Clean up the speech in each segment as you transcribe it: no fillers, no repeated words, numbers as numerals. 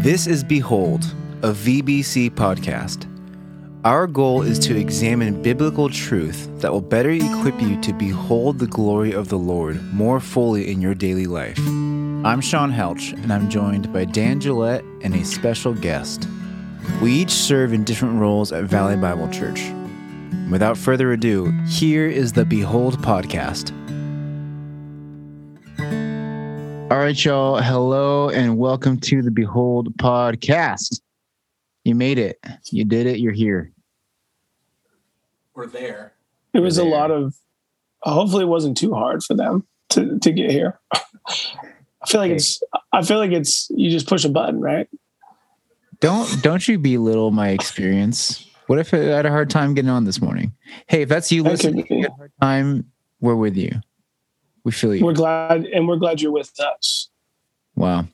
This is Behold, a VBC podcast. Our goal is to examine biblical truth that will better equip you to behold the glory of the Lord more fully in your daily life. I'm Sean Helch, and I'm joined by Dan Gillette and a special guest. We each serve in different roles at Valley Bible Church. Without further ado, here is the Behold podcast. All right, y'all. Hello, and welcome to the Behold podcast. You made it. You did it. You're here. We're there. It was a lot of, hopefully it wasn't too hard for them to get here. I feel like it's you just push a button, right? Don't you belittle my experience. What if I had a hard time getting on this morning? Hey, if that's you listening, you had a hard time, we're with you. We feel you. We're glad you're with us. Wow.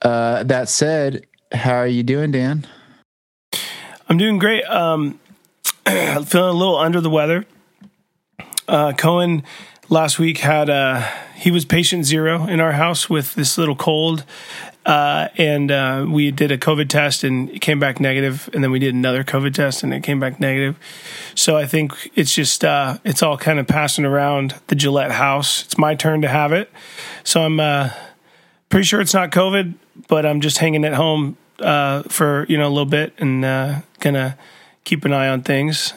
That said, how are you doing, Dan? I'm doing great. I'm feeling a little under the weather. Cohen last week had he was patient zero in our house with this little cold, and we did a COVID test and it came back negative, and then we did another COVID test and it came back negative. So I think it's just it's all kind of passing around the Gillette house. It's my turn to have it, so I'm pretty sure it's not COVID, but I'm just hanging at home for a little bit and gonna keep an eye on things.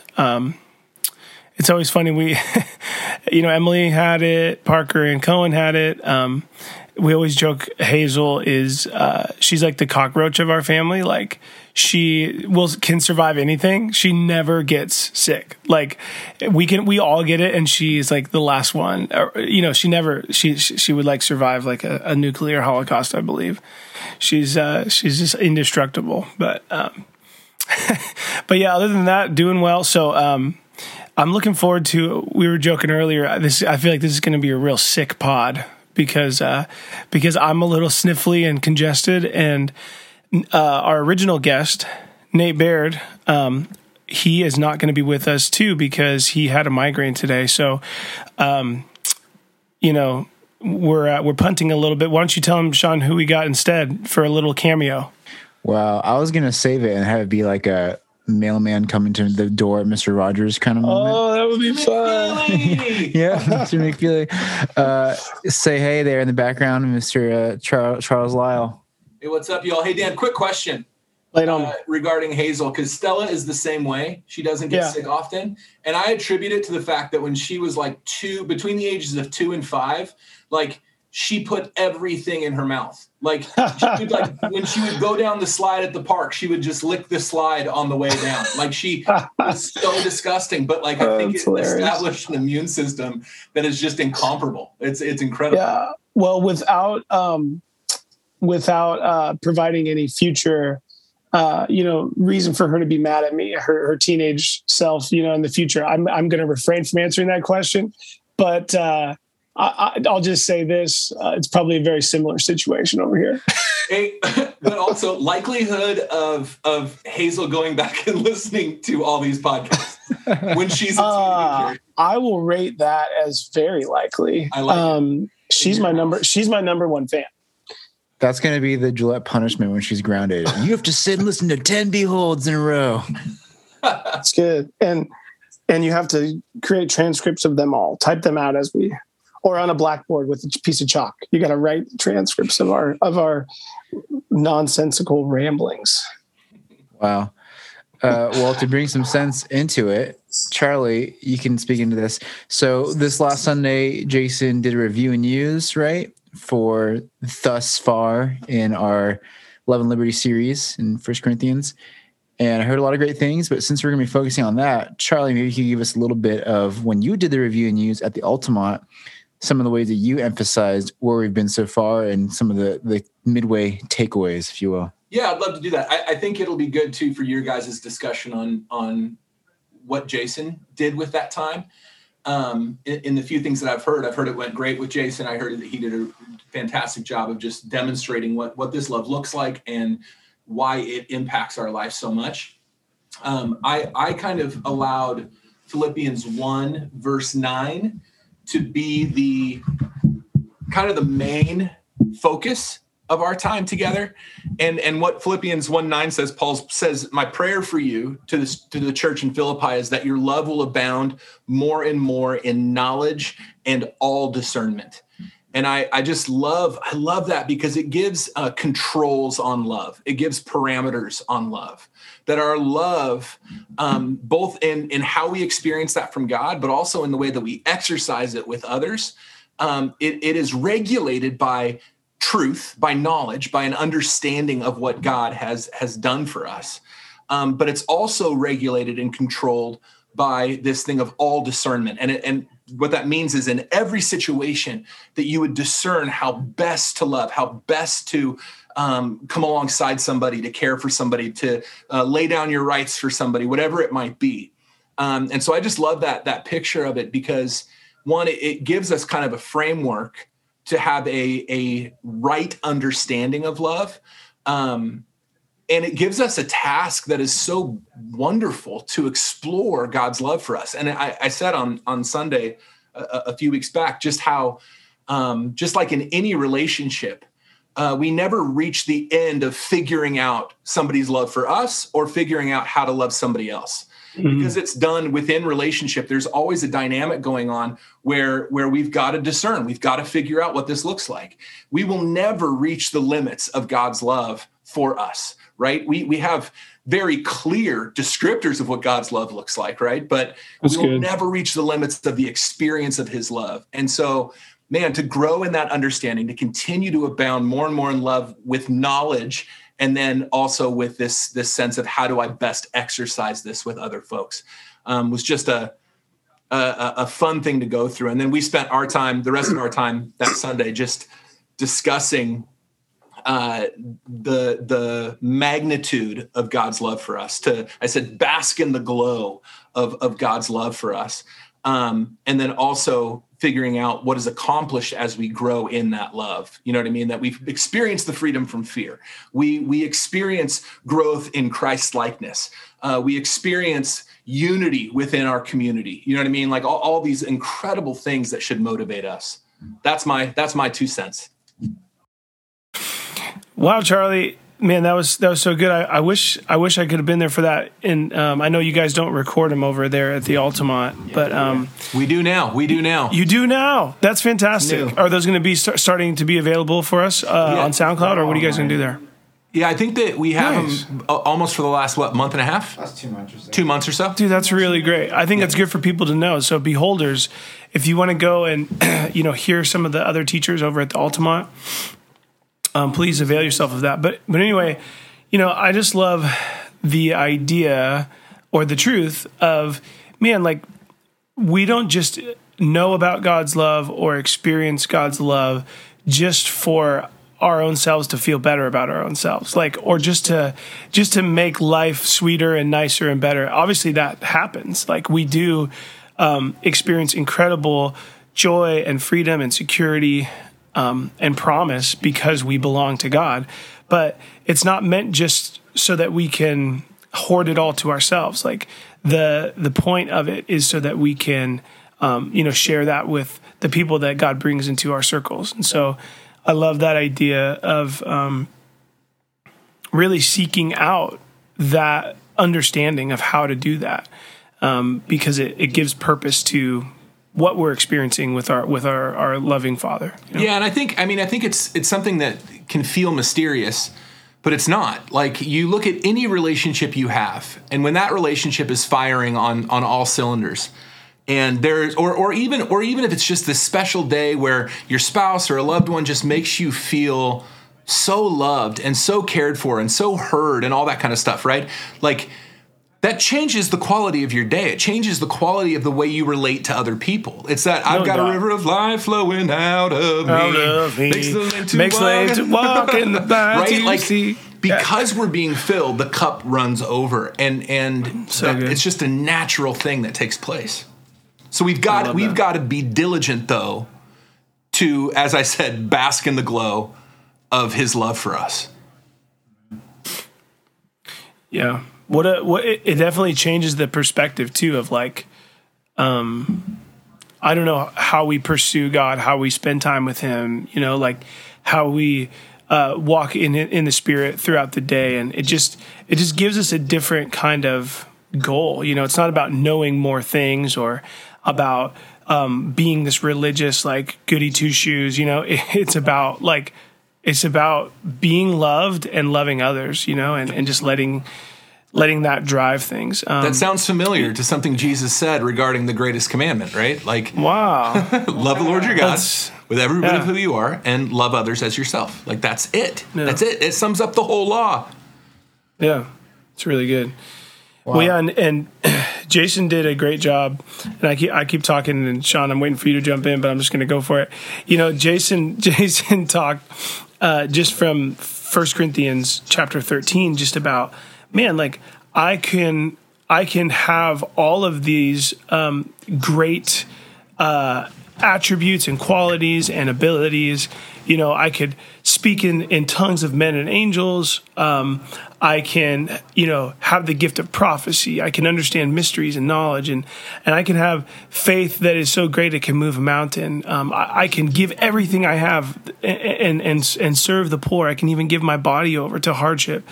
It's always funny. We, Emily had it, Parker and Cohen had it. We always joke Hazel is, she's like the cockroach of our family. Like she can survive anything. She never gets sick. Like we all get it. And she is like the last one, she would like survive like a nuclear holocaust. I believe she's just indestructible, but yeah, other than that, doing well. So, I'm looking forward to. We were joking earlier. I feel like this is going to be a real sick pod because I'm a little sniffly and congested. And our original guest, Nate Baird, he is not going to be with us too because he had a migraine today. So, we're punting a little bit. Why don't you tell him, Sean, who we got instead for a little cameo? Well, I was going to save it and have it be like a mailman coming to the door at Mr. Rogers kind of moment. Oh, that would be fun. Yeah, Mr. McFeely. Say hey there in the background, Mr. Charles Lyle. Hey, what's up, y'all? Hey, Dan, quick question regarding Hazel, because Stella is the same way. She doesn't get sick often. And I attribute it to the fact that when she was like two, between the ages of 2 and 5, like she put everything in her mouth. Like, when she would go down the slide at the park, she would just lick the slide on the way down. Like, she was so disgusting. But, like, I think it established an immune system that is just incomparable. It's incredible. Yeah. Well, without providing any future, reason for her to be mad at me, her teenage self, in the future, I'm going to refrain from answering that question. But, I'll just say this. It's probably a very similar situation over here. But also likelihood of Hazel going back and listening to all these podcasts when she's a teenager. I will rate that as very likely. I like it. She's my number one fan. That's going to be the Gillette punishment when she's grounded. You have to sit and listen to 10 Beholds in a row. That's good. And you have to create transcripts of them all. Type them out as we... Or on a blackboard with a piece of chalk. You got to write transcripts of our nonsensical ramblings. Wow. Well, to bring some sense into it, Charlie, you can speak into this. So this last Sunday, Jason did a review and news, right, for thus far in our Love and Liberty series in 1 Corinthians. And I heard a lot of great things, but since we're going to be focusing on that, Charlie, maybe you can give us a little bit of when you did the review and news at the Altamont, some of the ways that you emphasized where we've been so far and some of the midway takeaways, if you will. Yeah, I'd love to do that. I think it'll be good, too, for your guys' discussion on what Jason did with that time. In the few things that I've heard it went great with Jason. I heard that he did a fantastic job of just demonstrating what this love looks like and why it impacts our life so much. I kind of allowed Philippians 1, verse 9, to be the kind of the main focus of our time together. And what Philippians 1:9 says, Paul says, my prayer for you to the church in Philippi is that your love will abound more and more in knowledge and all discernment. And I love that because it gives controls on love. It gives parameters on love, that our love, both in how we experience that from God, but also in the way that we exercise it with others, it is regulated by truth, by knowledge, by an understanding of what God has done for us. But it's also regulated and controlled by this thing of all discernment. And what that means is in every situation that you would discern how best to love, how best to come alongside somebody, to care for somebody, to lay down your rights for somebody, whatever it might be. And so I just love that picture of it because, one, it gives us kind of a framework to have a right understanding of love. And it gives us a task that is so wonderful to explore God's love for us. And I said on Sunday a few weeks back, just how, just like in any relationship, we never reach the end of figuring out somebody's love for us or figuring out how to love somebody else. Mm-hmm. Because it's done within relationship, there's always a dynamic going on where we've got to discern, we've got to figure out what this looks like. We will never reach the limits of God's love for us, right? We have very clear descriptors of what God's love looks like, right? But we will never reach the limits of the experience of his love. And so, man, to grow in that understanding, to continue to abound more and more in love with knowledge, and then also with this sense of how do I best exercise this with other folks, was just a fun thing to go through. And then we spent our time, the rest of our time that Sunday, just discussing the magnitude of God's love for us. I said, bask in the glow of God's love for us. And then also figuring out what is accomplished as we grow in that love. You know what I mean? That we've experienced the freedom from fear. We experience growth in Christ-likeness. We experience unity within our community. You know what I mean? Like all these incredible things that should motivate us. That's my 2 cents. Wow, Charlie, man, that was so good. I wish I could have been there for that. And I know you guys don't record them over there at the Altamont, but we do now. You do now. That's fantastic. Are those going to be starting to be available for us on SoundCloud, or what are you guys going to do there? Yeah, I think that we have them almost for the last month and a half. That's 2 months or so. 2 months or so. Dude, that's really great. I think that's good for people to know. So, beholders, if you want to go and hear some of the other teachers over at the Altamont, please avail yourself of that. But anyway, I just love the idea or the truth of, man, like we don't just know about God's love or experience God's love just for our own selves to feel better about our own selves, like, or just to make life sweeter and nicer and better. Obviously that happens. Like we do experience incredible joy and freedom and security and promise because we belong to God, but it's not meant just so that we can hoard it all to ourselves. Like the point of it is so that we can, share that with the people that God brings into our circles. And so I love that idea of really seeking out that understanding of how to do that, because it gives purpose to what we're experiencing with our loving Father. Yeah, and I think it's something that can feel mysterious, but it's not. Like you look at any relationship you have, and when that relationship is firing on all cylinders, and there's or even if it's just this special day where your spouse or a loved one just makes you feel so loved and so cared for and so heard and all that kind of stuff, right? Like that changes the quality of your day. It changes the quality of the way you relate to other people. It's that a river of life flowing out of me. Makes lane to walk in the right? You like, see. Because we're being filled, the cup runs over. And so it's just a natural thing that takes place. So we've got to be diligent, though, to, as I said, bask in the glow of his love for us. Yeah. It definitely changes the perspective too of like, I don't know, how we pursue God, how we spend time with him, like how we walk in the Spirit throughout the day. And it just gives us a different kind of goal. You know, it's not about knowing more things or about being this religious, like, goody two shoes. You know, it's about being loved and loving others, you know, and just letting that drive things. That sounds familiar to something Jesus said regarding the greatest commandment, right? Like, wow, love the Lord your God with every bit of who you are, and love others as yourself. Like, that's it. Yeah. That's it. It sums up the whole law. Yeah, it's really good. Wow. Well, yeah, and Jason did a great job, and I keep talking, and Sean, I'm waiting for you to jump in, but I'm just going to go for it. You know, Jason talked just from 1 Corinthians chapter 13, just about, man, like, I can have all of these great attributes and qualities and abilities. You know, I could speak in tongues of men and angels. I can, you know, have the gift of prophecy. I can understand mysteries and knowledge, and I can have faith that is so great it can move a mountain. I can give everything I have and serve the poor. I can even give my body over to hardship.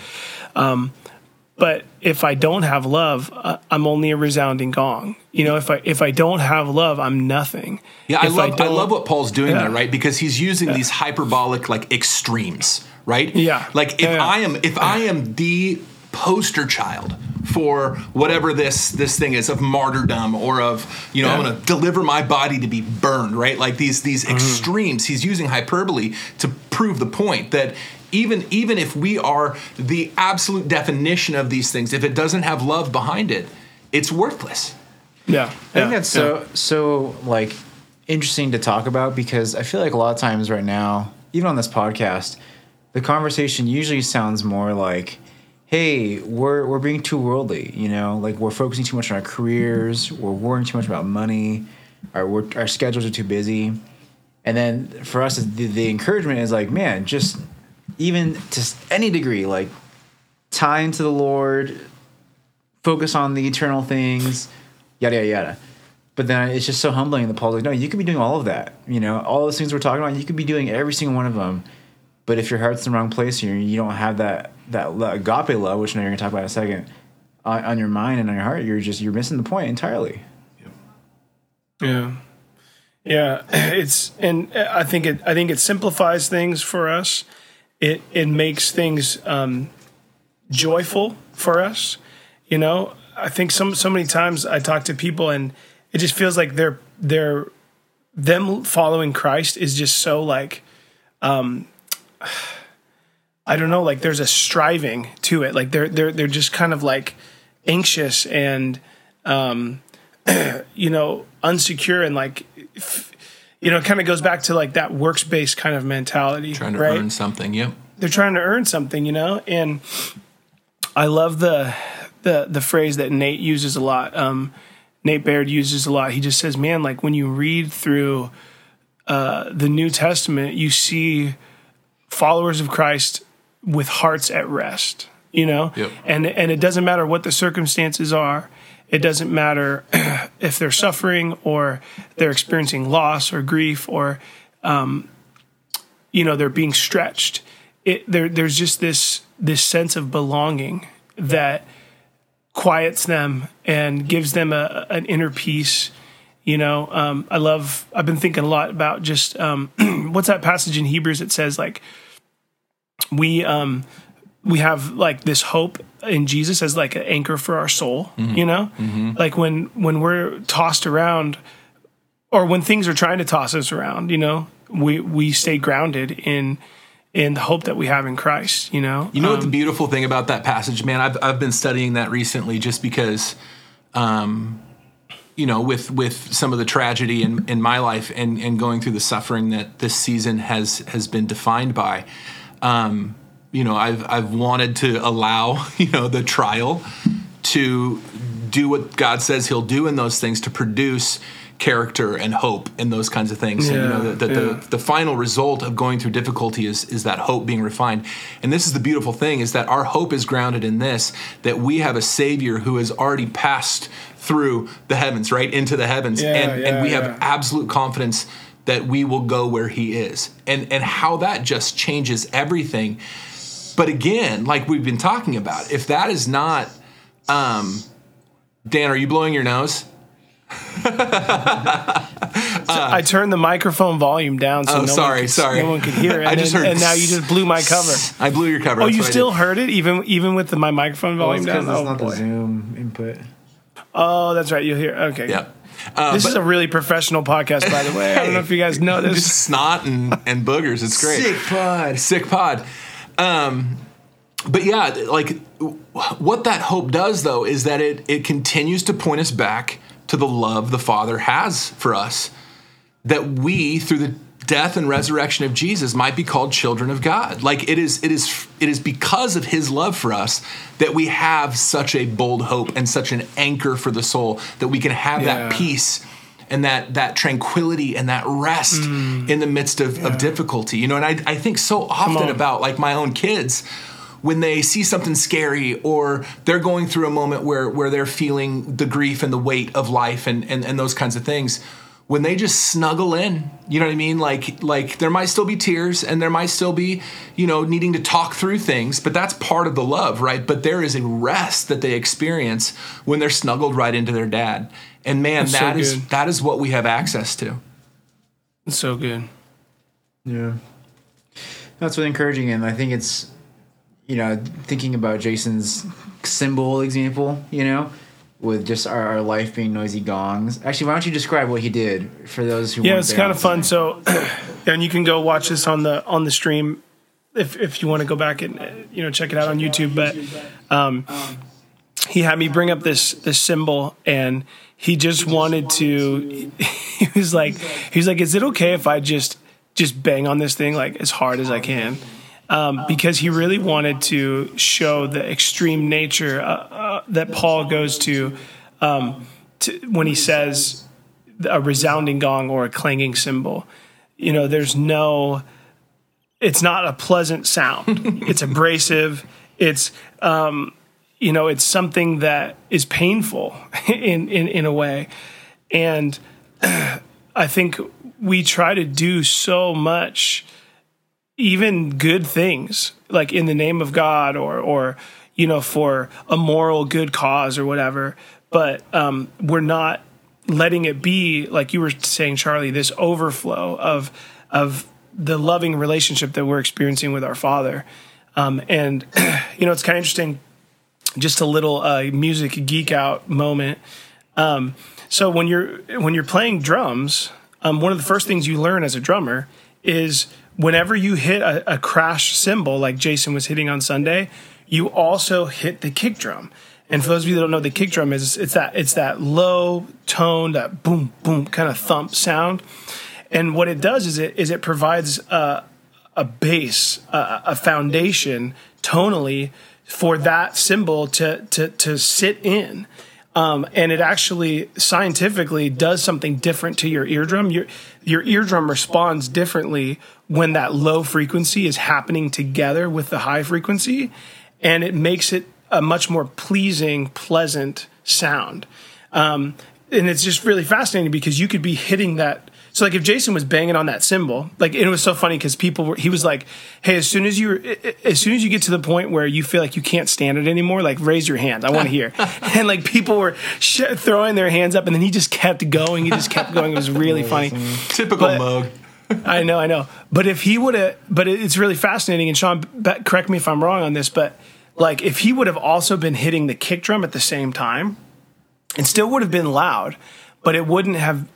But if I don't have love, I'm only a resounding gong. You know, if I don't have love, I'm nothing. Yeah, I love what Paul's doing there, right? Because he's using these hyperbolic, like, extremes, right? Yeah. Like, if I am the poster child for whatever this thing is, of martyrdom, or of, you know, I'm going to deliver my body to be burned, right? Like, these extremes, he's using hyperbole to prove the point that even if we are the absolute definition of these things, if it doesn't have love behind it, it's worthless. Yeah. I think that's so like, interesting to talk about, because I feel like a lot of times right now, even on this podcast, the conversation usually sounds more like, hey, we're being too worldly, you know, like, we're focusing too much on our careers, we're worrying too much about money, our schedules are too busy. And then for us, the encouragement is like, man, just even to any degree, like, tie into the Lord, focus on the eternal things, yada, yada, yada. But then it's just so humbling that Paul's like, no, you could be doing all of that. You know, all those things we're talking about, you could be doing every single one of them. But if your heart's in the wrong place, you don't have that agape love, which I know you're going to talk about in a second, on your mind and on your heart, you're missing the point entirely. Yeah. Yeah, I think it simplifies things for us. It makes things joyful for us. You know, I think so many times I talk to people, and it just feels like them following Christ is just so, like, I don't know, like, there's a striving to it. Like, they're just kind of, like, anxious and you know, unsecure, and, like, you know, it kind of goes back to, like, that works-based kind of mentality. Trying to earn something, yeah. They're trying to earn something, you know. And I love the phrase that Nate uses a lot. Nate Baird uses a lot. He just says, man, like, when you read through the New Testament, you see followers of Christ with hearts at rest, you know. Yep. And it doesn't matter what the circumstances are. It doesn't matter if they're suffering or they're experiencing loss or grief or, you know, they're being stretched. There's just this sense of belonging that quiets them and gives them an inner peace. You know, I've been thinking a lot about just what's that passage in Hebrews that says, like, we have, like, this hope in Jesus as, like, an anchor for our soul, mm-hmm. you know, mm-hmm. like when we're tossed around, or when things are trying to toss us around, you know, we stay grounded in the hope that we have in Christ, you know. You know what the beautiful thing about that passage, man, I've been studying that recently, just because, you know, with some of the tragedy in my life and going through the suffering that this season has been defined by, you know, I've wanted to allow, you know, the trial to do what God says He'll do in those things, to produce character and hope and those kinds of things. Yeah, and, you know, the final result of going through difficulty is that hope being refined. And this is the beautiful thing, is that our hope is grounded in this, that we have a Savior who has already passed through the heavens, right, into the heavens, and we have absolute confidence that we will go where he is, and how that just changes everything. But again, like we've been talking about, if that is not, Dan, are you blowing your nose? I turned the microphone volume down so no one could hear it. And now you just blew my cover. I blew your cover. Oh, you still heard it even with my microphone volume down? That's not the Zoom input. Oh, that's right. You'll hear. Okay. Yeah. This is a really professional podcast, by the way. I don't know if you guys know this. Just snot and boogers. It's great. Sick pod. But yeah, like what that hope does, though, is that it continues to point us back to the love the Father has for us, that we, through the death and resurrection of Jesus, might be called children of God. Like it is because of his love for us that we have such a bold hope and such an anchor for the soul, that we can have that peace and that tranquility and that rest in the midst of difficulty. You know, and I think so often about like my own kids when they see something scary or they're going through a moment where they're feeling the grief and the weight of life and those kinds of things. When they just snuggle in, you know what I mean? Like there might still be tears and there might still be, you know, needing to talk through things, but that's part of the love, right? But there is a rest that they experience when they're snuggled right into their dad. And man, that's that is what we have access to. It's so good. Yeah. That's really encouraging. And I think it's, you know, thinking about Jason's cymbal example, you know, with just our life being noisy gongs. Actually, why don't you describe what he did for those who weren't there? Yeah, it's kind of fun. So, and you can go watch this on the stream if you want to go back and, you know, check it out on YouTube. But he had me bring up this cymbal, and he just wanted to. He was like, is it okay if I just bang on this thing like as hard as I can? Because he really wanted to show the extreme nature that Paul goes to when he says a resounding gong or a clanging cymbal. You know, it's not a pleasant sound. It's abrasive. It's, you know, it's something that is painful in a way. And I think we try to do so much, even good things, like in the name of God or you know, for a moral good cause or whatever. But we're not letting it be, like you were saying, Charlie, this overflow of the loving relationship that we're experiencing with our Father. And, you know, it's kind of interesting, just a little music geek out moment. So when you're playing drums, one of the first things you learn as a drummer is whenever you hit a crash cymbal, like Jason was hitting on Sunday, you also hit the kick drum. And for those of you that don't know, the kick drum is it's that low tone, that boom boom kind of thump sound. And what it does is it provides a base, a foundation tonally for that cymbal to sit in. And it actually scientifically does something different to your eardrum. Your eardrum responds differently when that low frequency is happening together with the high frequency, and it makes it a much more pleasing, pleasant sound. And it's just really fascinating because you could be hitting that. So like if Jason was banging on that cymbal, like it was so funny because he was like, hey, as soon as you get to the point where you feel like you can't stand it anymore, like raise your hand. I want to hear. And like people were throwing their hands up, and then he just kept going. It was really funny. Typical mode. I know. But if he would have, but it's really fascinating. And Sean, correct me if I'm wrong on this, but like if he would have also been hitting the kick drum at the same time, it still would have been loud, but it wouldn't have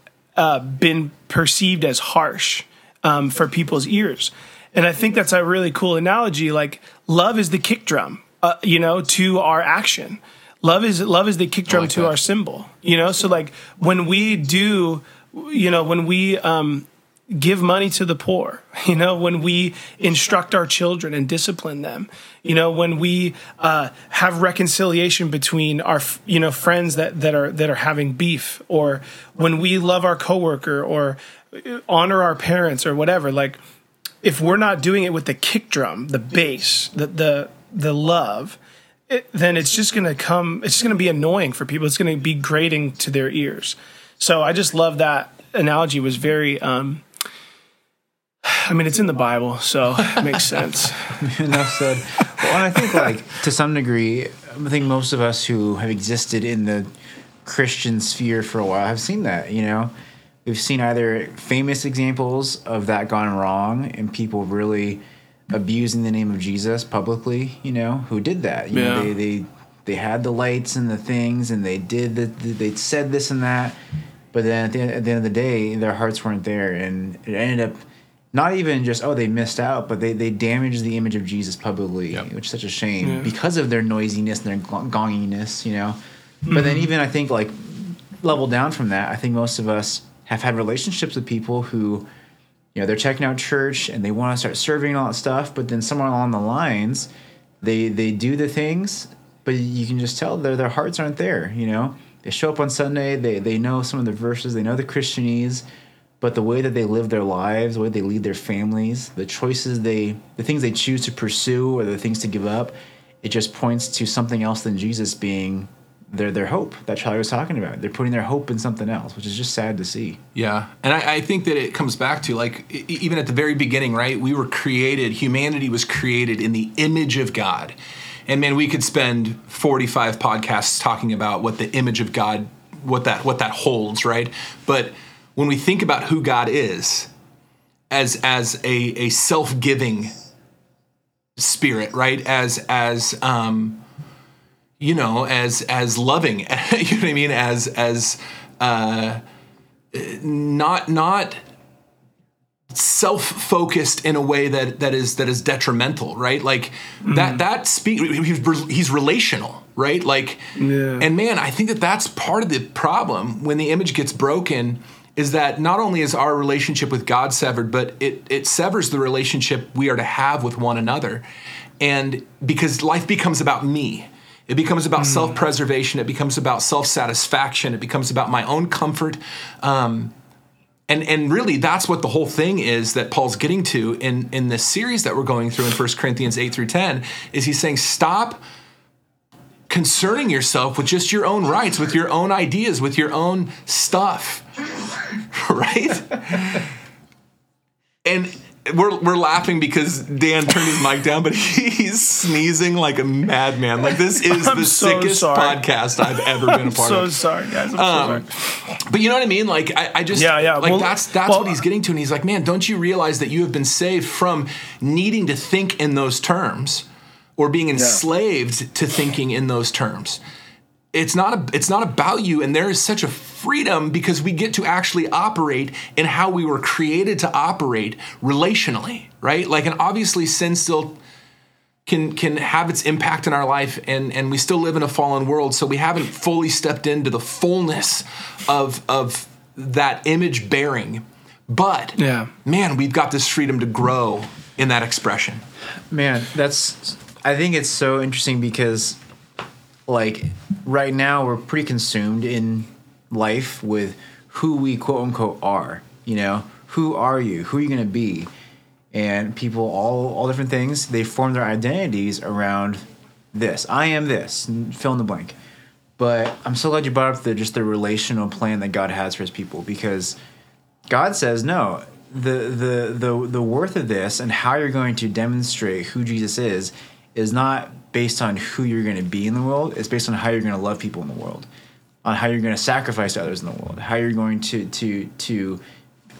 been perceived as harsh for people's ears. And I think that's a really cool analogy. Like love is the kick drum, you know, to our action. Love is the kick drum to our cymbal, you know? So like when we do, you know, when we give money to the poor, you know, when we instruct our children and discipline them, you know, when we have reconciliation between our, you know, friends that are having beef, or when we love our coworker or honor our parents or whatever, like if we're not doing it with the kick drum, the bass, the love, then it's just going to come. It's just going to be annoying for people. It's going to be grating to their ears. So I just love that analogy. It was very I mean, it's in the Bible, so it makes sense. Enough said. Well, and I think, like, to some degree, I think most of us who have existed in the Christian sphere for a while have seen that, you know? We've seen either famous examples of that gone wrong and people really abusing the name of Jesus publicly, you know, who did that. You know, they had the lights and the things and they did they said this and that, but then at the end of the day, their hearts weren't there, and it ended up not even just, oh, they missed out, but they damaged the image of Jesus publicly, which is such a shame because of their noisiness and their gonginess, you know. Mm-hmm. But then even I think, like, level down from that, I think most of us have had relationships with people who, you know, they're checking out church and they want to start serving and all that stuff, but then somewhere along the lines, they do the things, but you can just tell their hearts aren't there, you know. They show up on Sunday, they know some of the verses, they know the Christianese, but the way that they live their lives, the way they lead their families, the choices the things they choose to pursue or the things to give up, it just points to something else than Jesus being their hope that Charlie was talking about. They're putting their hope in something else, which is just sad to see. Yeah, and I think that it comes back to, like, even at the very beginning, right? We were created, humanity was created in the image of God. And, man, we could spend 45 podcasts talking about what the image of God, what that holds, right? But when we think about who God is as a self-giving spirit, right? As loving, you know what I mean? As not self-focused in a way that is detrimental, right? Like he's relational, right? Like, and man, I think that that's part of the problem when the image gets broken, is that not only is our relationship with God severed, but it severs the relationship we are to have with one another. And because life becomes about me. It becomes about self-preservation. It becomes about self-satisfaction. It becomes about my own comfort. And really, that's what the whole thing is that Paul's getting to in this series that we're going through in 1 Corinthians 8 through 10, is he's saying, stop concerning yourself with just your own rights, with your own ideas, with your own stuff, right? And We're laughing because Dan turned his mic down, but he's sneezing like a madman. Like, this is the sickest podcast I've ever been a part of. I'm so sorry, guys. I'm so sorry. But you know what I mean? Like, I just like, well, that's what he's getting to. And he's like, man, don't you realize that you have been saved from needing to think in those terms or being enslaved to thinking in those terms? It's not about you, and there is such a freedom because we get to actually operate in how we were created to operate relationally, right? Like, and obviously sin still can have its impact in our life, and we still live in a fallen world, so we haven't fully stepped into the fullness of that image bearing. But man, we've got this freedom to grow in that expression. Man, I think it's so interesting because, like, right now we're pretty consumed in life with who we quote-unquote are, you know? Who are you? Who are you going to be? And people, all different things, they form their identities around this. I am this, fill in the blank. But I'm so glad you brought up the relational plan that God has for his people, because God says, no, the worth of this and how you're going to demonstrate who Jesus is not based on who you're going to be in the world. It's based on how you're going to love people in the world, on how you're going to sacrifice to others in the world, how you're going to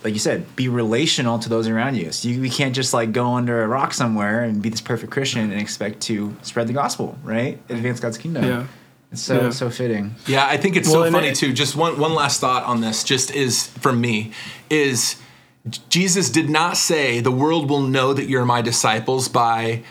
like you said, be relational to those around you. So we can't just, like, go under a rock somewhere and be this perfect Christian and expect to spread the gospel, right? Advance God's kingdom. Yeah. It's so fitting. Yeah, I think it's so funny, too. Just one last thought on this, just is, from me, is Jesus did not say, the world will know that you're my disciples by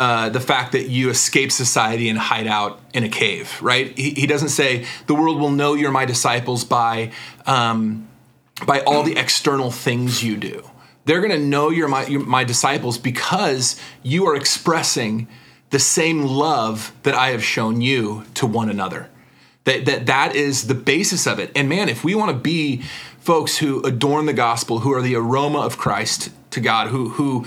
the fact that you escape society and hide out in a cave, right? He doesn't say the world will know you're my disciples by all the external things you do. They're going to know you're my disciples because you are expressing the same love that I have shown you to one another. That is the basis of it. And man, if we want to be folks who adorn the gospel, who are the aroma of Christ to God, who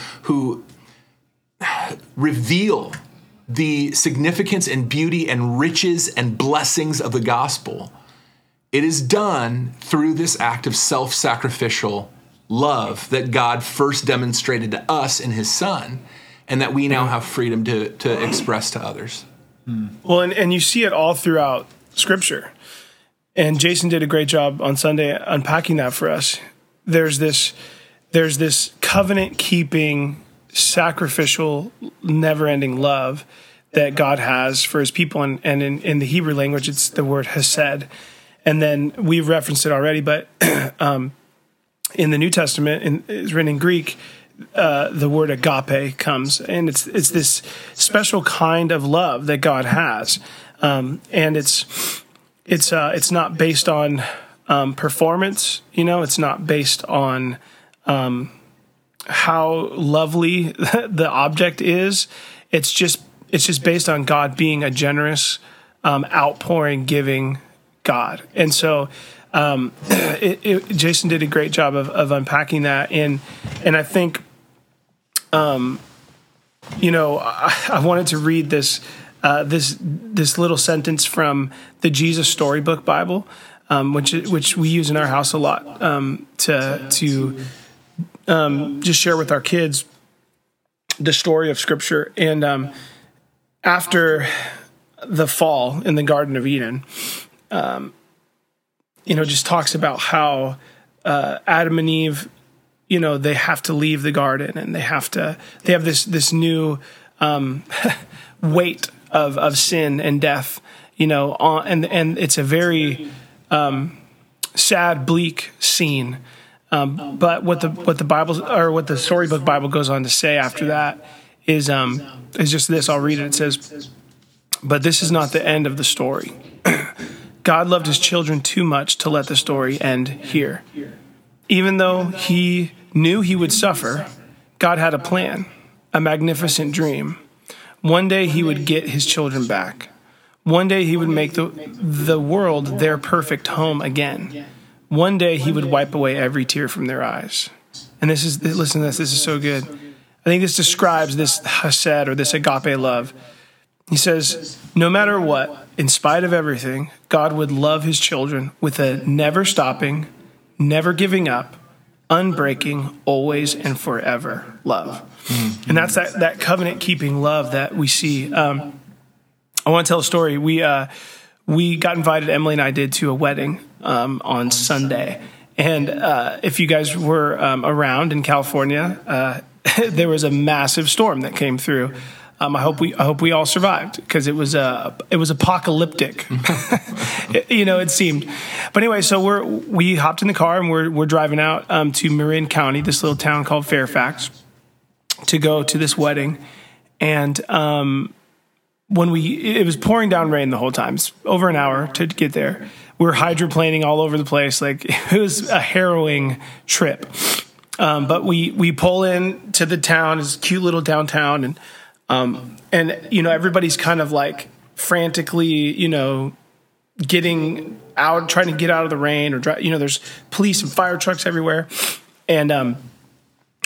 reveal the significance and beauty and riches and blessings of the gospel, it is done through this act of self-sacrificial love that God first demonstrated to us in his son, and that we now have freedom to express to others. Well, and you see it all throughout Scripture. And Jason did a great job on Sunday unpacking that for us. There's this covenant-keeping, sacrificial, never-ending love that God has for his people. And in the Hebrew language, it's the word hesed. And then we've referenced it already, but in the New Testament, it's written in Greek, the word agape comes. And it's this special kind of love that God has. And it's not based on performance, it's not based on how lovely the object is. It's just based on God being a generous, outpouring, giving God. And so Jason did a great job of unpacking that. And I think, I wanted to read this little sentence from the Jesus Storybook Bible, which we use in our house a lot to just share with our kids the story of Scripture. And after the fall in the Garden of Eden, just talks about how Adam and Eve, they have to leave the garden, and they have this new weight of sin and death, and it's a very sad, bleak scene. But what the Bible or what the Storybook Bible goes on to say after that is just this. I'll read it. It says, "But this is not the end of the story. God loved his children too much to let the story end here. Even though he knew he would suffer, God had a plan, a magnificent dream. One day he would get his children back. One day he would make the world their perfect home again. One day he would wipe away every tear from their eyes." And listen to this, this is so good. I think this describes this chesed or this agape love. He says, no matter what, in spite of everything, God would love his children with a never stopping, never giving up, unbreaking, always and forever love. Mm-hmm. And that's that covenant-keeping love that we see. I want to tell a story. We got invited, Emily and I did, to a wedding on Sunday. And if you guys were around in California, there was a massive storm that came through. I hope we all survived, because it was apocalyptic, it seemed. But anyway, so we hopped in the car and we're driving out to Marin County, this little town called Fairfax, to go to this wedding. And it was pouring down rain the whole time. It's over an hour to get there. We were hydroplaning all over the place. Like, it was a harrowing trip. But we pull in to the town, this cute little downtown, and everybody's kind of like frantically, getting out, trying to get out of the rain, or drive, there's police and fire trucks everywhere. And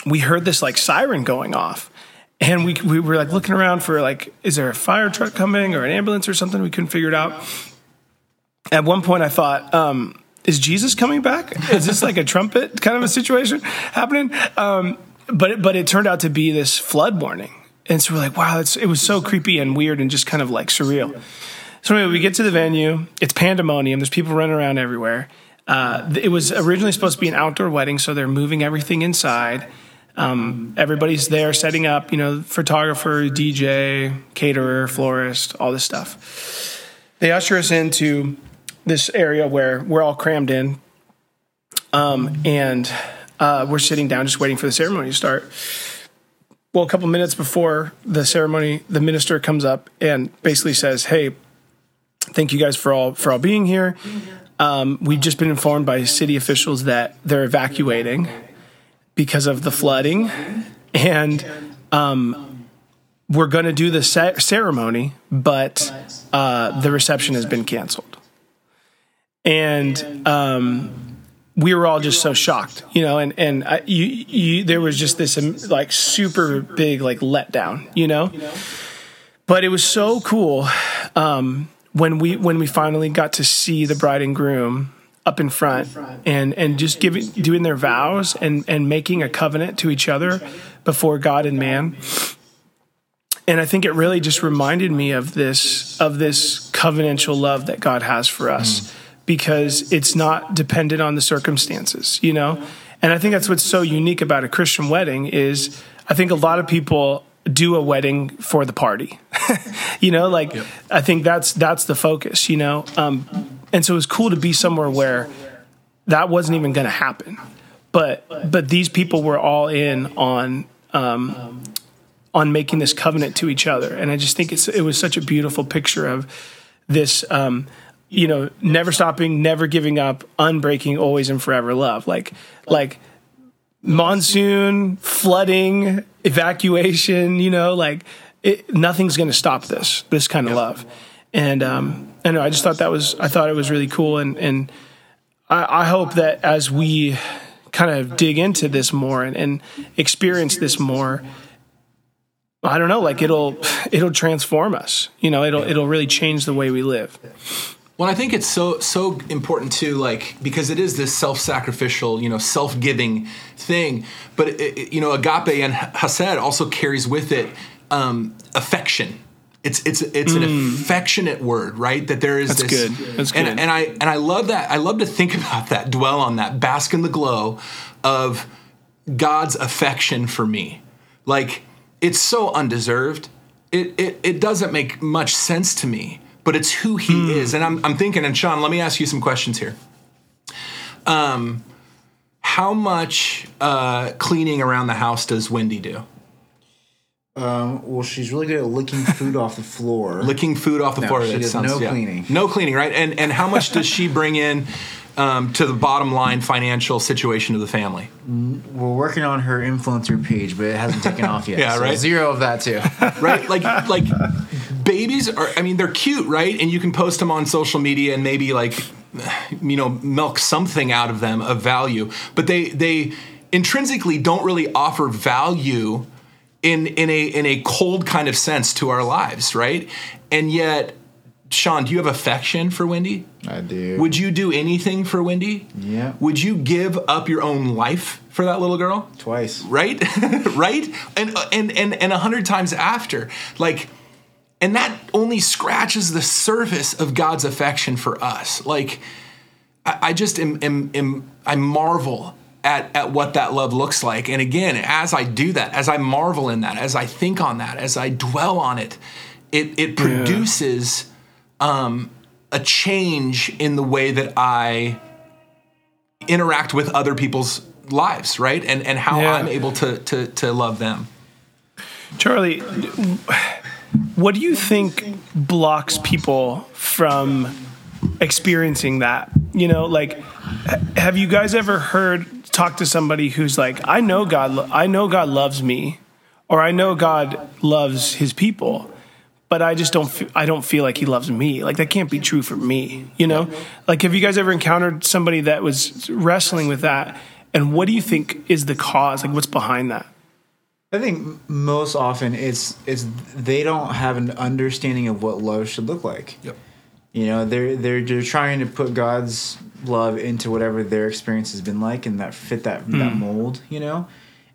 we heard this like siren going off, and we were like looking around for like, is there a fire truck coming or an ambulance or something? We couldn't figure it out. At one point I thought, is Jesus coming back? Is this like a trumpet kind of a situation happening? But it turned out to be this flood warning. And so we're like, wow, it was so creepy and weird and just kind of like surreal. So anyway, we get to the venue. It's pandemonium. There's people running around everywhere. It was originally supposed to be an outdoor wedding, so they're moving everything inside. Everybody's there setting up, photographer, DJ, caterer, florist, all this stuff. They usher us into this area where we're all crammed in. And we're sitting down just waiting for the ceremony to start. Well, a couple minutes before the ceremony, the minister comes up and basically says, "Hey, thank you guys for all being here. We've just been informed by city officials that they're evacuating because of the flooding, and we're going to do the ceremony, but the reception has been canceled." And we were all just so shocked, and there was just this like super big like letdown, But it was so cool when we finally got to see the bride and groom up in front and just doing their vows and making a covenant to each other before God and man. And I think it really just reminded me of this covenantal love that God has for us, because it's not dependent on the circumstances, you know? And I think that's what's so unique about a Christian wedding is I think a lot of people do a wedding for the party, you know, like yep. I think that's the focus, you know? And so it was cool to be somewhere where that wasn't even going to happen, but these people were all in on making this covenant to each other. And I just think it was such a beautiful picture of this, you know, never stopping, never giving up, unbreaking, always and forever love. Like monsoon, flooding, evacuation, you know, like nothing's going to stop this kind of love. And, I know, I just thought I thought it was really cool. And I hope that as we kind of dig into this more and experience this more, I don't know, like it'll transform us, you know, it'll really change the way we live. Well, I think it's so important too, like, because it is this self-sacrificial, you know, self-giving thing, but it, you know, agape and chesed also carries with it, affection. It's an affectionate word, right? That there is that's this, good. That's and, good. And I love that. I love to think about that, dwell on that, bask in the glow of God's affection for me. Like, it's so undeserved. It doesn't make much sense to me, but it's who he is. And I'm thinking, and Sean, let me ask you some questions here. How much cleaning around the house does Wendy do? Well, she's really good at licking food off the floor. No, she does no cleaning. No cleaning, right? And how much does she bring in to the bottom line financial situation of the family? We're working on her influencer page, but it hasn't taken off yet. Yeah, so right. Zero of that too. Right? Like babies are. I mean, they're cute, right? And you can post them on social media and maybe milk something out of them of value, but they intrinsically don't really offer value. In a cold kind of sense to our lives, right? And yet, Sean, do you have affection for Wendy? I do. Would you do anything for Wendy? Yeah. Would you give up your own life for that little girl? Twice. Right? Right? And 100 times after. Like, and that only scratches the surface of God's affection for us. Like, I just I marvel at what that love looks like. And again, as I do that, as I marvel in that, as I think on that, as I dwell on it, it produces a change in the way that I interact with other people's lives, right? And how I'm able to love them. Charlie, what do you think blocks people from experiencing that? You know, like, have you guys ever talk to somebody who's like, I know God loves me, or I know God loves his people, but I just don't feel like he loves me. Like, that can't be true for me, you know? Like, have you guys ever encountered somebody that was wrestling with that? And what do you think is the cause? Like, what's behind that? I think most often it's they don't have an understanding of what love should look like. Yep. You know, they're trying to put God's love into whatever their experience has been like, and that fit that mold, you know?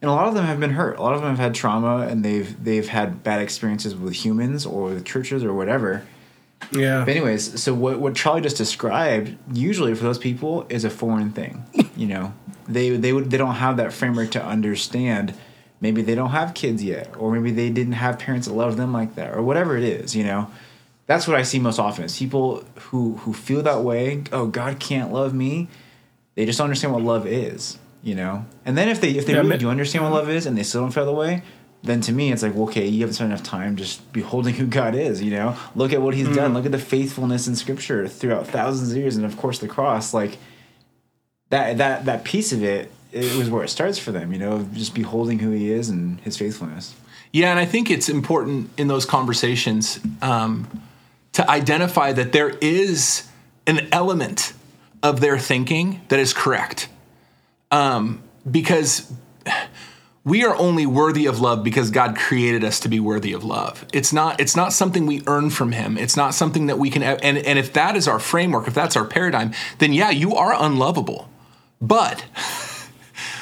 And a lot of them have been hurt. A lot of them have had trauma, and they've had bad experiences with humans or with churches or whatever. Yeah. But anyways, so what Charlie just described, usually for those people, is a foreign thing, you know? They don't have that framework to understand. Maybe they don't have kids yet, or maybe they didn't have parents that loved them like that, or whatever it is, you know? That's what I see most often, is people who feel that way. Oh, God can't love me. They just don't understand what love is, you know? And then if they really do understand what love is and they still don't feel that way, then to me it's like, well, okay, you haven't spent enough time just beholding who God is, you know? Look at what he's done. Look at the faithfulness in Scripture throughout thousands of years and, of course, the cross. Like, that piece of it, it was where it starts for them, you know, just beholding who he is and his faithfulness. Yeah, and I think it's important in those conversations to identify that there is an element of their thinking that is correct. Because We are only worthy of love because God created us to be worthy of love. It's not something we earn from him. It's not something that we can, and if that is our framework, if that's our paradigm, then yeah, you are unlovable. But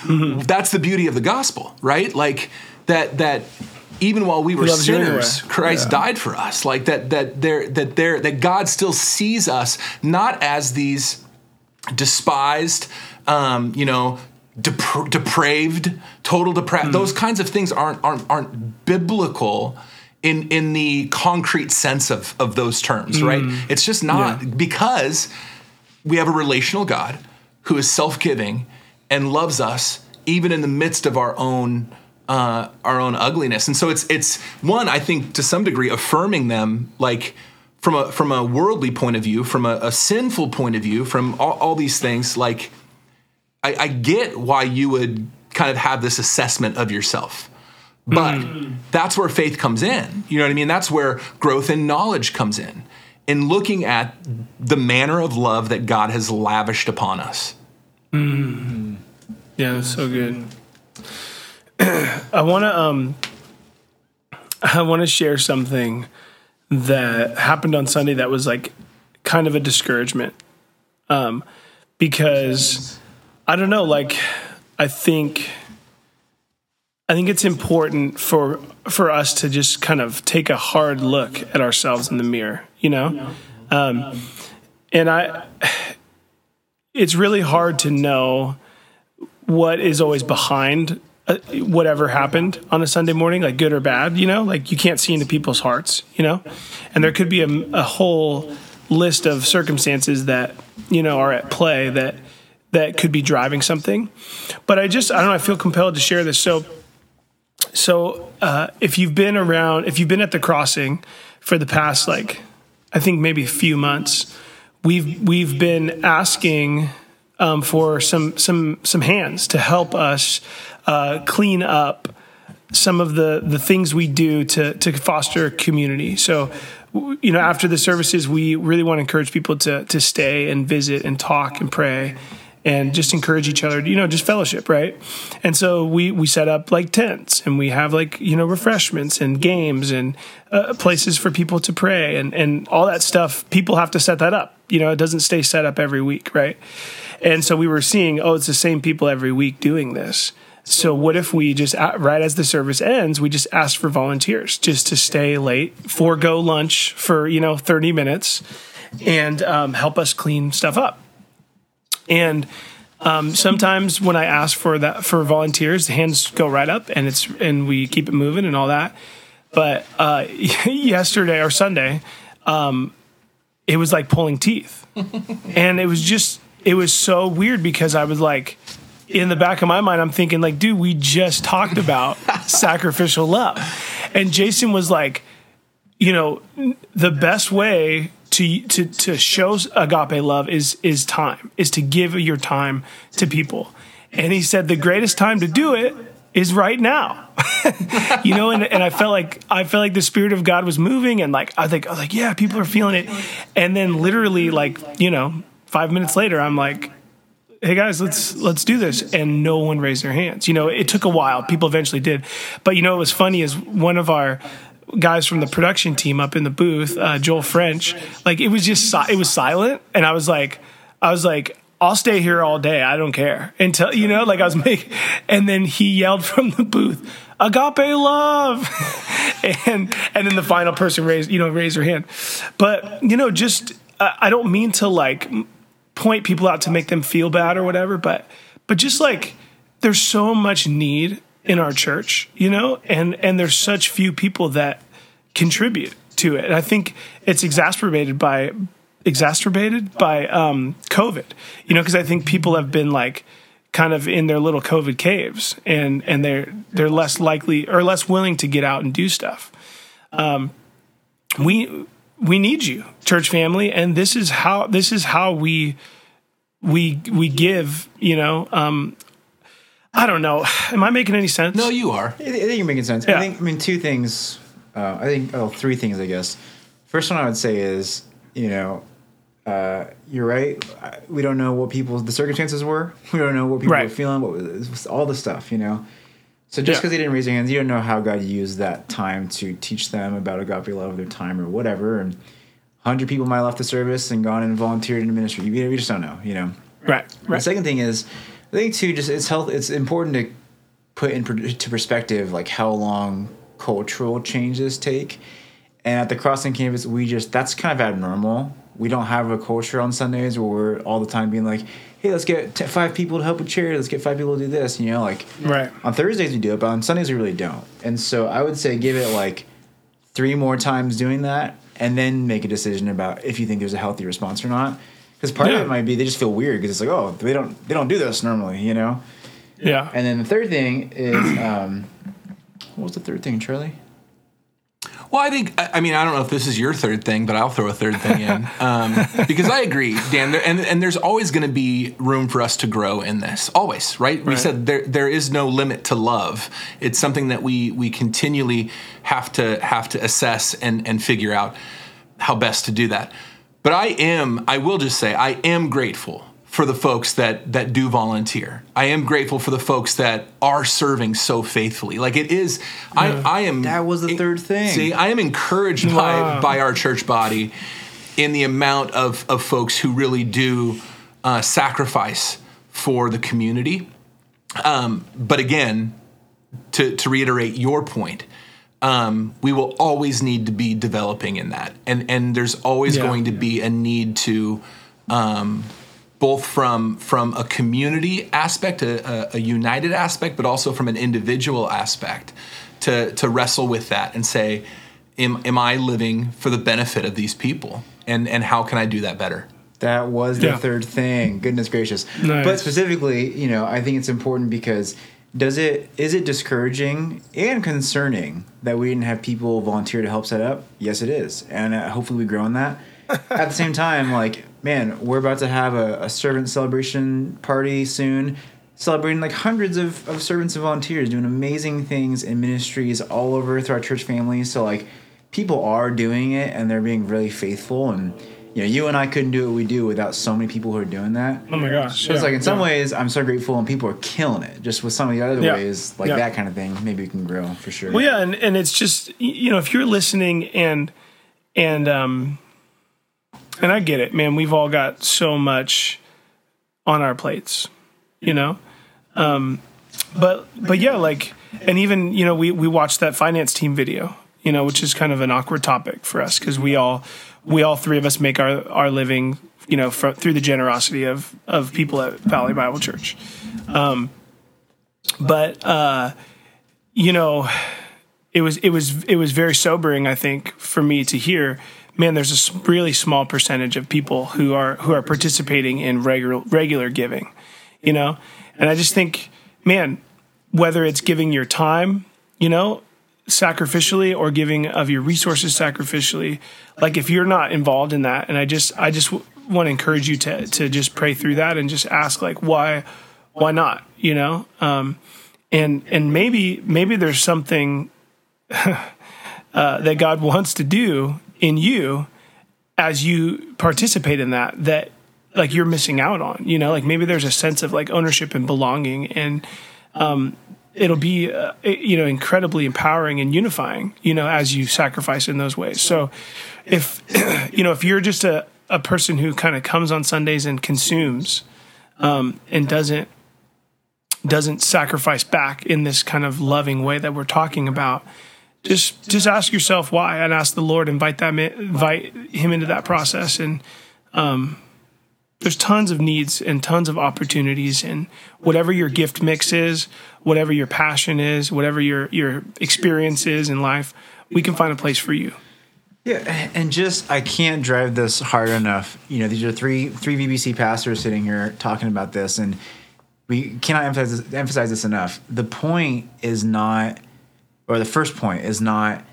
that's the beauty of the gospel, right? Like that even while we were sinners, Christ died for us. Like that God still sees us not as these despised, depraved, total depraved. Those kinds of things aren't biblical in the concrete sense of those terms, right? It's just not because we have a relational God who is self-giving and loves us even in the midst of our own ugliness. And so it's one, I think, to some degree affirming them, like from a worldly point of view, from a sinful point of view, from all these things, like. I get why you would kind of have this assessment of yourself, but that's where faith comes in. You know what I mean? That's where growth and knowledge comes in looking at the manner of love that God has lavished upon us. Mm. Yeah, that's so good. I want to share something that happened on Sunday that was like kind of a discouragement, because. I don't know, like, I think it's important for us to just kind of take a hard look at ourselves in the mirror, you know? It's really hard to know what is always behind whatever happened on a Sunday morning, like good or bad, you know? Like, you can't see into people's hearts, you know? And there could be a whole list of circumstances that, you know, are at play that could be driving something. But I don't know, I feel compelled to share this. So if you've been at the Crossing for the past, like, I think maybe a few months, we've been asking for some hands to help us clean up some of the things we do to foster community. So, you know, after the services, we really want to encourage people to stay and visit and talk and pray and just encourage each other, you know, just fellowship, right? And so we set up like tents, and we have like, you know, refreshments and games and places for people to pray and all that stuff. People have to set that up. You know, it doesn't stay set up every week, right? And so we were seeing, it's the same people every week doing this. So what if we just, right as the service ends, we just ask for volunteers just to stay late, forego lunch for, you know, 30 minutes and help us clean stuff up. And sometimes when I ask for that, for volunteers, the hands go right up, and we keep it moving and all that. But yesterday or Sunday, it was like pulling teeth, and it was so weird because I was like, in the back of my mind, I'm thinking like, dude, we just talked about sacrificial love, and Jason was like, you know, the best way to show agape love is time, is to give your time to people. And he said the greatest time to do it is right now. You know, and I felt like the Spirit of God was moving, and like I was like, yeah, people are feeling it. And then literally, like, you know, 5 minutes later, I'm like, hey guys, let's do this. And no one raised their hands. You know, it took a while. People eventually did. But you know, what was funny is one of our guys from the production team up in the booth, Joel French, like it was silent, and I was like, I'll stay here all day, I don't care, until, you know, like and then he yelled from the booth, agape love, and then the final person raised her hand. But you know, just I don't mean to like point people out to make them feel bad or whatever, but just like there's so much need in our church, you know, and there's such few people that contribute to it. And I think it's exacerbated by COVID, you know, because I think people have been like kind of in their little COVID caves, and they're less likely or less willing to get out and do stuff. We need you, church family, and this is how we give, you know. I don't know. Am I making any sense? No, you are. I think you're making sense. Yeah. I mean, two things. Three things, I guess. First one I would say is, you know, you're right. We don't know what the circumstances were. We don't know what people were feeling, all the stuff, you know. So just because they didn't raise their hands, you don't know how God used that time to teach them about agape love, their time or whatever. And 100 people might have left the service and gone and volunteered in ministry. You just don't know, you know. Right. The second thing is, I think too, just it's important to put into perspective like how long cultural changes take. And at the Crossing campus, that's kind of abnormal. We don't have a culture on Sundays where we're all the time being like, hey, let's get 5 people to help with charity. Let's get 5 people to do this. You know, like on Thursdays we do it, but on Sundays we really don't. And so I would say give it like 3 more times doing that and then make a decision about if you think there's a healthy response or not. Because part of it might be they just feel weird because it's like, oh, they don't do this normally, you know? Yeah. And then the third thing is what was the third thing, Charlie? Well, I don't know if this is your third thing, but I'll throw a third thing in because I agree, Dan. And there's always going to be room for us to grow in this, always, right? We said there is no limit to love. It's something that we continually have to assess and figure out how best to do that. But I will just say I am grateful for the folks that do volunteer. I am grateful for the folks that are serving so faithfully. Like it is, I am. That was the third thing. See, I am encouraged by our church body in the amount of folks who really do sacrifice for the community. But again, to reiterate your point, we will always need to be developing in that. And there's always going to be a need to, both from a community aspect, a united aspect, but also from an individual aspect, to wrestle with that and say, am I living for the benefit of these people? And how can I do that better? That was the third thing. Goodness gracious. Nice. But specifically, you know, I think it's important because is it discouraging and concerning that we didn't have people volunteer to help set up? Yes, it is. And hopefully we grow in that. At the same time, like, man, we're about to have a servant celebration party soon, celebrating like hundreds of servants and volunteers doing amazing things in ministries all over through our church family. So like people are doing it and they're being really faithful. And, you know, you and I couldn't do what we do without so many people who are doing that. Oh, my gosh. So it's like in some ways I'm so grateful and people are killing it. Just with some of the other ways, like that kind of thing, maybe we can grow for sure. Well, yeah, and it's just, you know, if you're listening and I get it, man. We've all got so much on our plates, you know? But yeah, like, and even, you know, we watched that finance team video, you know, which is kind of an awkward topic for us because we all 3 of us make our living, you know, through the generosity of people at Valley Bible Church. You know, it was very sobering, I think, for me to hear, man, there's a really small percentage of people who are participating in regular giving, you know? And I just think, man, whether it's giving your time, you know, sacrificially or giving of your resources sacrificially, like if you're not involved in that, and I just want to encourage you to just pray through that and just ask like, why not, you know? And maybe there's something that God wants to do in you as you participate in that like you're missing out on, you know, like maybe there's a sense of like ownership and belonging and it'll be, you know, incredibly empowering and unifying, you know, as you sacrifice in those ways. So if, you know, if you're just a person who kind of comes on Sundays and consumes and doesn't sacrifice back in this kind of loving way that we're talking about, Just ask yourself why, and ask the Lord. Invite Him into that process. And there's tons of needs and tons of opportunities. And whatever your gift mix is, whatever your passion is, whatever your experience is in life, we can find a place for you. Yeah, and just I can't drive this hard enough. You know, these are three VBC pastors sitting here talking about this, and we cannot emphasize this enough. The point is not. Or the first point is not,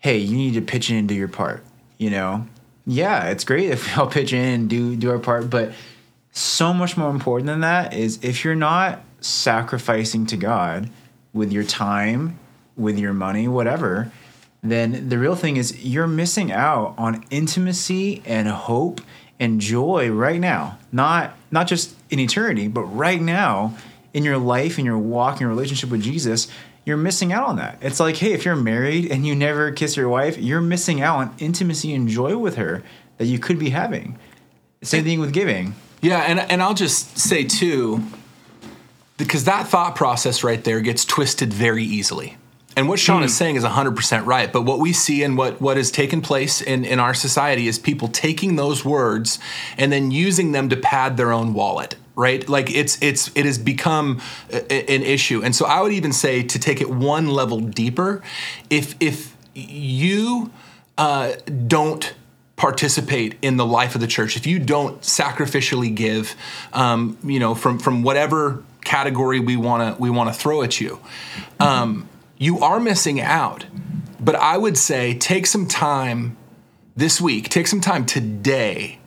hey, you need to pitch in and do your part, you know? Yeah, it's great if we all pitch in and do our part, but so much more important than that is if you're not sacrificing to God with your time, with your money, whatever, then the real thing is you're missing out on intimacy and hope and joy right now. Not just in eternity, but right now in your life, in your walk, in your relationship with Jesus. you're missing out on that. It's like, hey, if you're married and you never kiss your wife, you're missing out on intimacy and joy with her that you could be having. Same thing with giving. Yeah, and I'll just say, too, because that thought process right there gets twisted very easily. And what Sean is saying is 100% right. But what we see and what has taken place in our society is people taking those words and then using them to pad their own wallet, right? Like it has become an issue. And so I would even say, to take it one level deeper, if you don't participate in the life of the church, if you don't sacrificially give, from whatever category we wanna throw at you, you are missing out. But I would say take some time this week, take some time today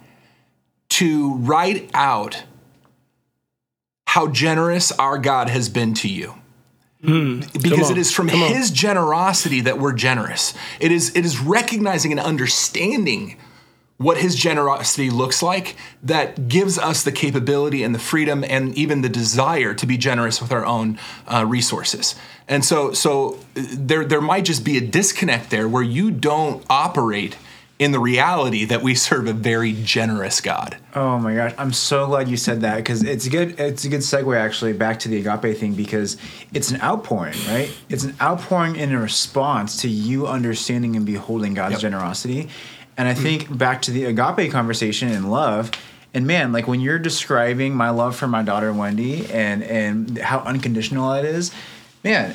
to write out how generous our God has been to you. Because it is from his generosity that we're generous. It is recognizing and understanding what his generosity looks like that gives us the capability and the freedom and even the desire to be generous with our own resources. And so there might just be a disconnect there where you don't operate in the reality that we serve a very generous God. Oh my gosh, I'm so glad you said that, because it's a good segue actually back to the agape thing, because it's an outpouring, right? It's an outpouring in a response to you understanding and beholding God's generosity. And I think back to the agape conversation and love, and man, like when you're describing my love for my daughter Wendy and how unconditional that is, man,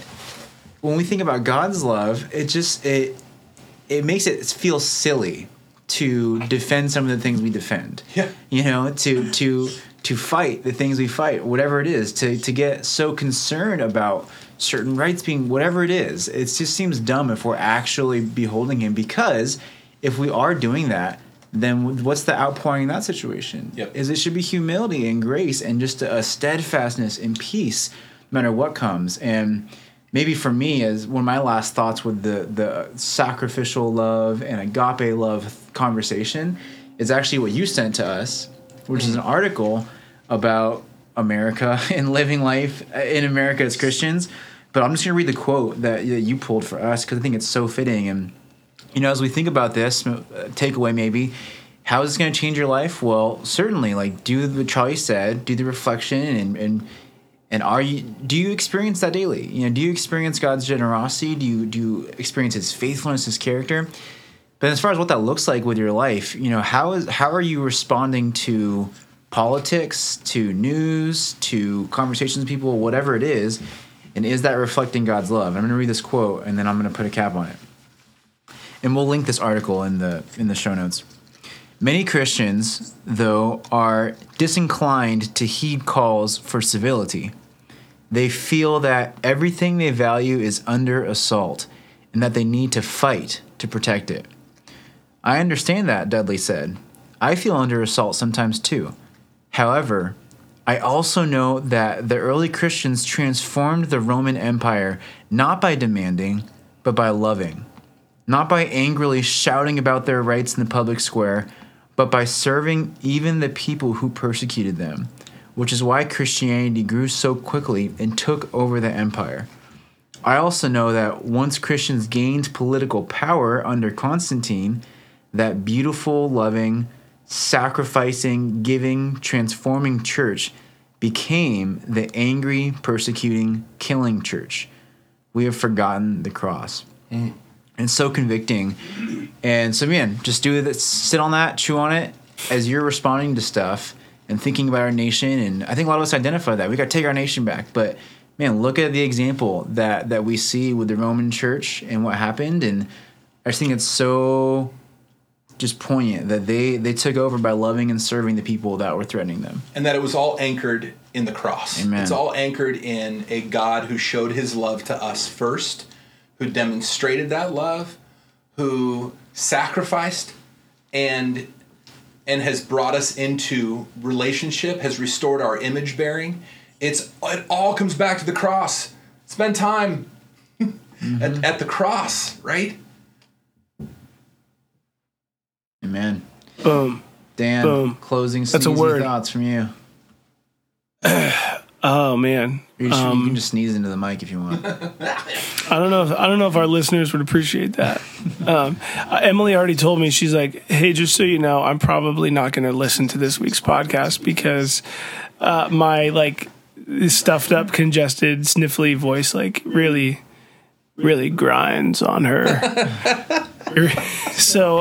when we think about God's love, it makes it feel silly to defend some of the things we defend. Yeah. To fight the things we fight, whatever it is, to get so concerned about certain rights being whatever it is. It just seems dumb if we're actually beholding him, because if we are doing that, then what's the outpouring in that situation? Yep. Is it should be humility and grace and just a steadfastness and peace no matter what comes. And maybe for me, as one of my last thoughts with the sacrificial love and agape love conversation is actually what you sent to us, which is an article about America and living life in America as Christians. But I'm just going to read the quote that you pulled for us, because I think it's so fitting. And, as we think about this takeaway, maybe, how is this going to change your life? Well, certainly, like, do what Charlie said, do the reflection and do you experience that daily? Do you experience God's generosity? Do you experience his faithfulness, his character? But as far as what that looks like with your life, how are you responding to politics, to news, to conversations with people, whatever it is, and is that reflecting God's love? I'm going to read this quote, and then I'm going to put a cap on it. And we'll link this article in the show notes. Many Christians, though, are disinclined to heed calls for civility. They feel that everything they value is under assault and that they need to fight to protect it. I understand that, Dudley said. I feel under assault sometimes too. However, I also know that the early Christians transformed the Roman Empire not by demanding, but by loving. Not by angrily shouting about their rights in the public square, but by serving even the people who persecuted them, which is why Christianity grew so quickly and took over the empire. I also know that once Christians gained political power under Constantine, that beautiful, loving, sacrificing, giving, transforming church became the angry, persecuting, killing church. We have forgotten the cross. Mm. And so convicting. And so, man, just do this, sit on that, chew on it as you're responding to stuff and thinking about our nation. And I think a lot of us identify that. We got to take our nation back. But, man, look at the example that we see with the Roman church and what happened. And I just think it's so just poignant that they took over by loving and serving the people that were threatening them. And that it was all anchored in the cross. Amen. It's all anchored in a God who showed his love to us first, who demonstrated that love, who sacrificed and has brought us into relationship, has restored our image bearing. It all comes back to the cross. Spend time at the cross, right? Amen. Boom. Dan, closing thoughts from you. Oh man! You can just sneeze into the mic if you want. I don't know if our listeners would appreciate that. Emily already told me, she's like, "Hey, just so you know, I'm probably not going to listen to this week's podcast because my like stuffed up, congested, sniffly voice like really grinds on her." So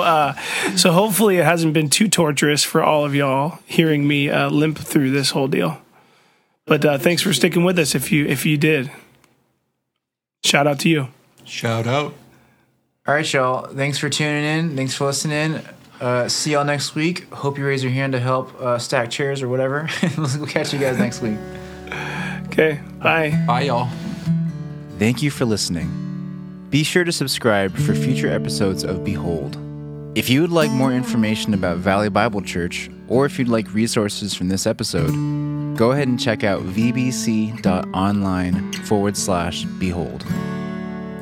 hopefully it hasn't been too torturous for all of y'all hearing me limp through this whole deal. But thanks for sticking with us. If you did, shout out to you. Shout out. All right, y'all. Thanks for tuning in. Thanks for listening. See y'all next week. Hope you raise your hand to help stack chairs or whatever. We'll catch you guys next week. Okay. Bye. Bye, y'all. Thank you for listening. Be sure to subscribe for future episodes of Behold. If you would like more information about Valley Bible Church, or if you'd like resources from this episode, go ahead and check out vbc.online/behold.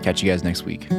Catch you guys next week.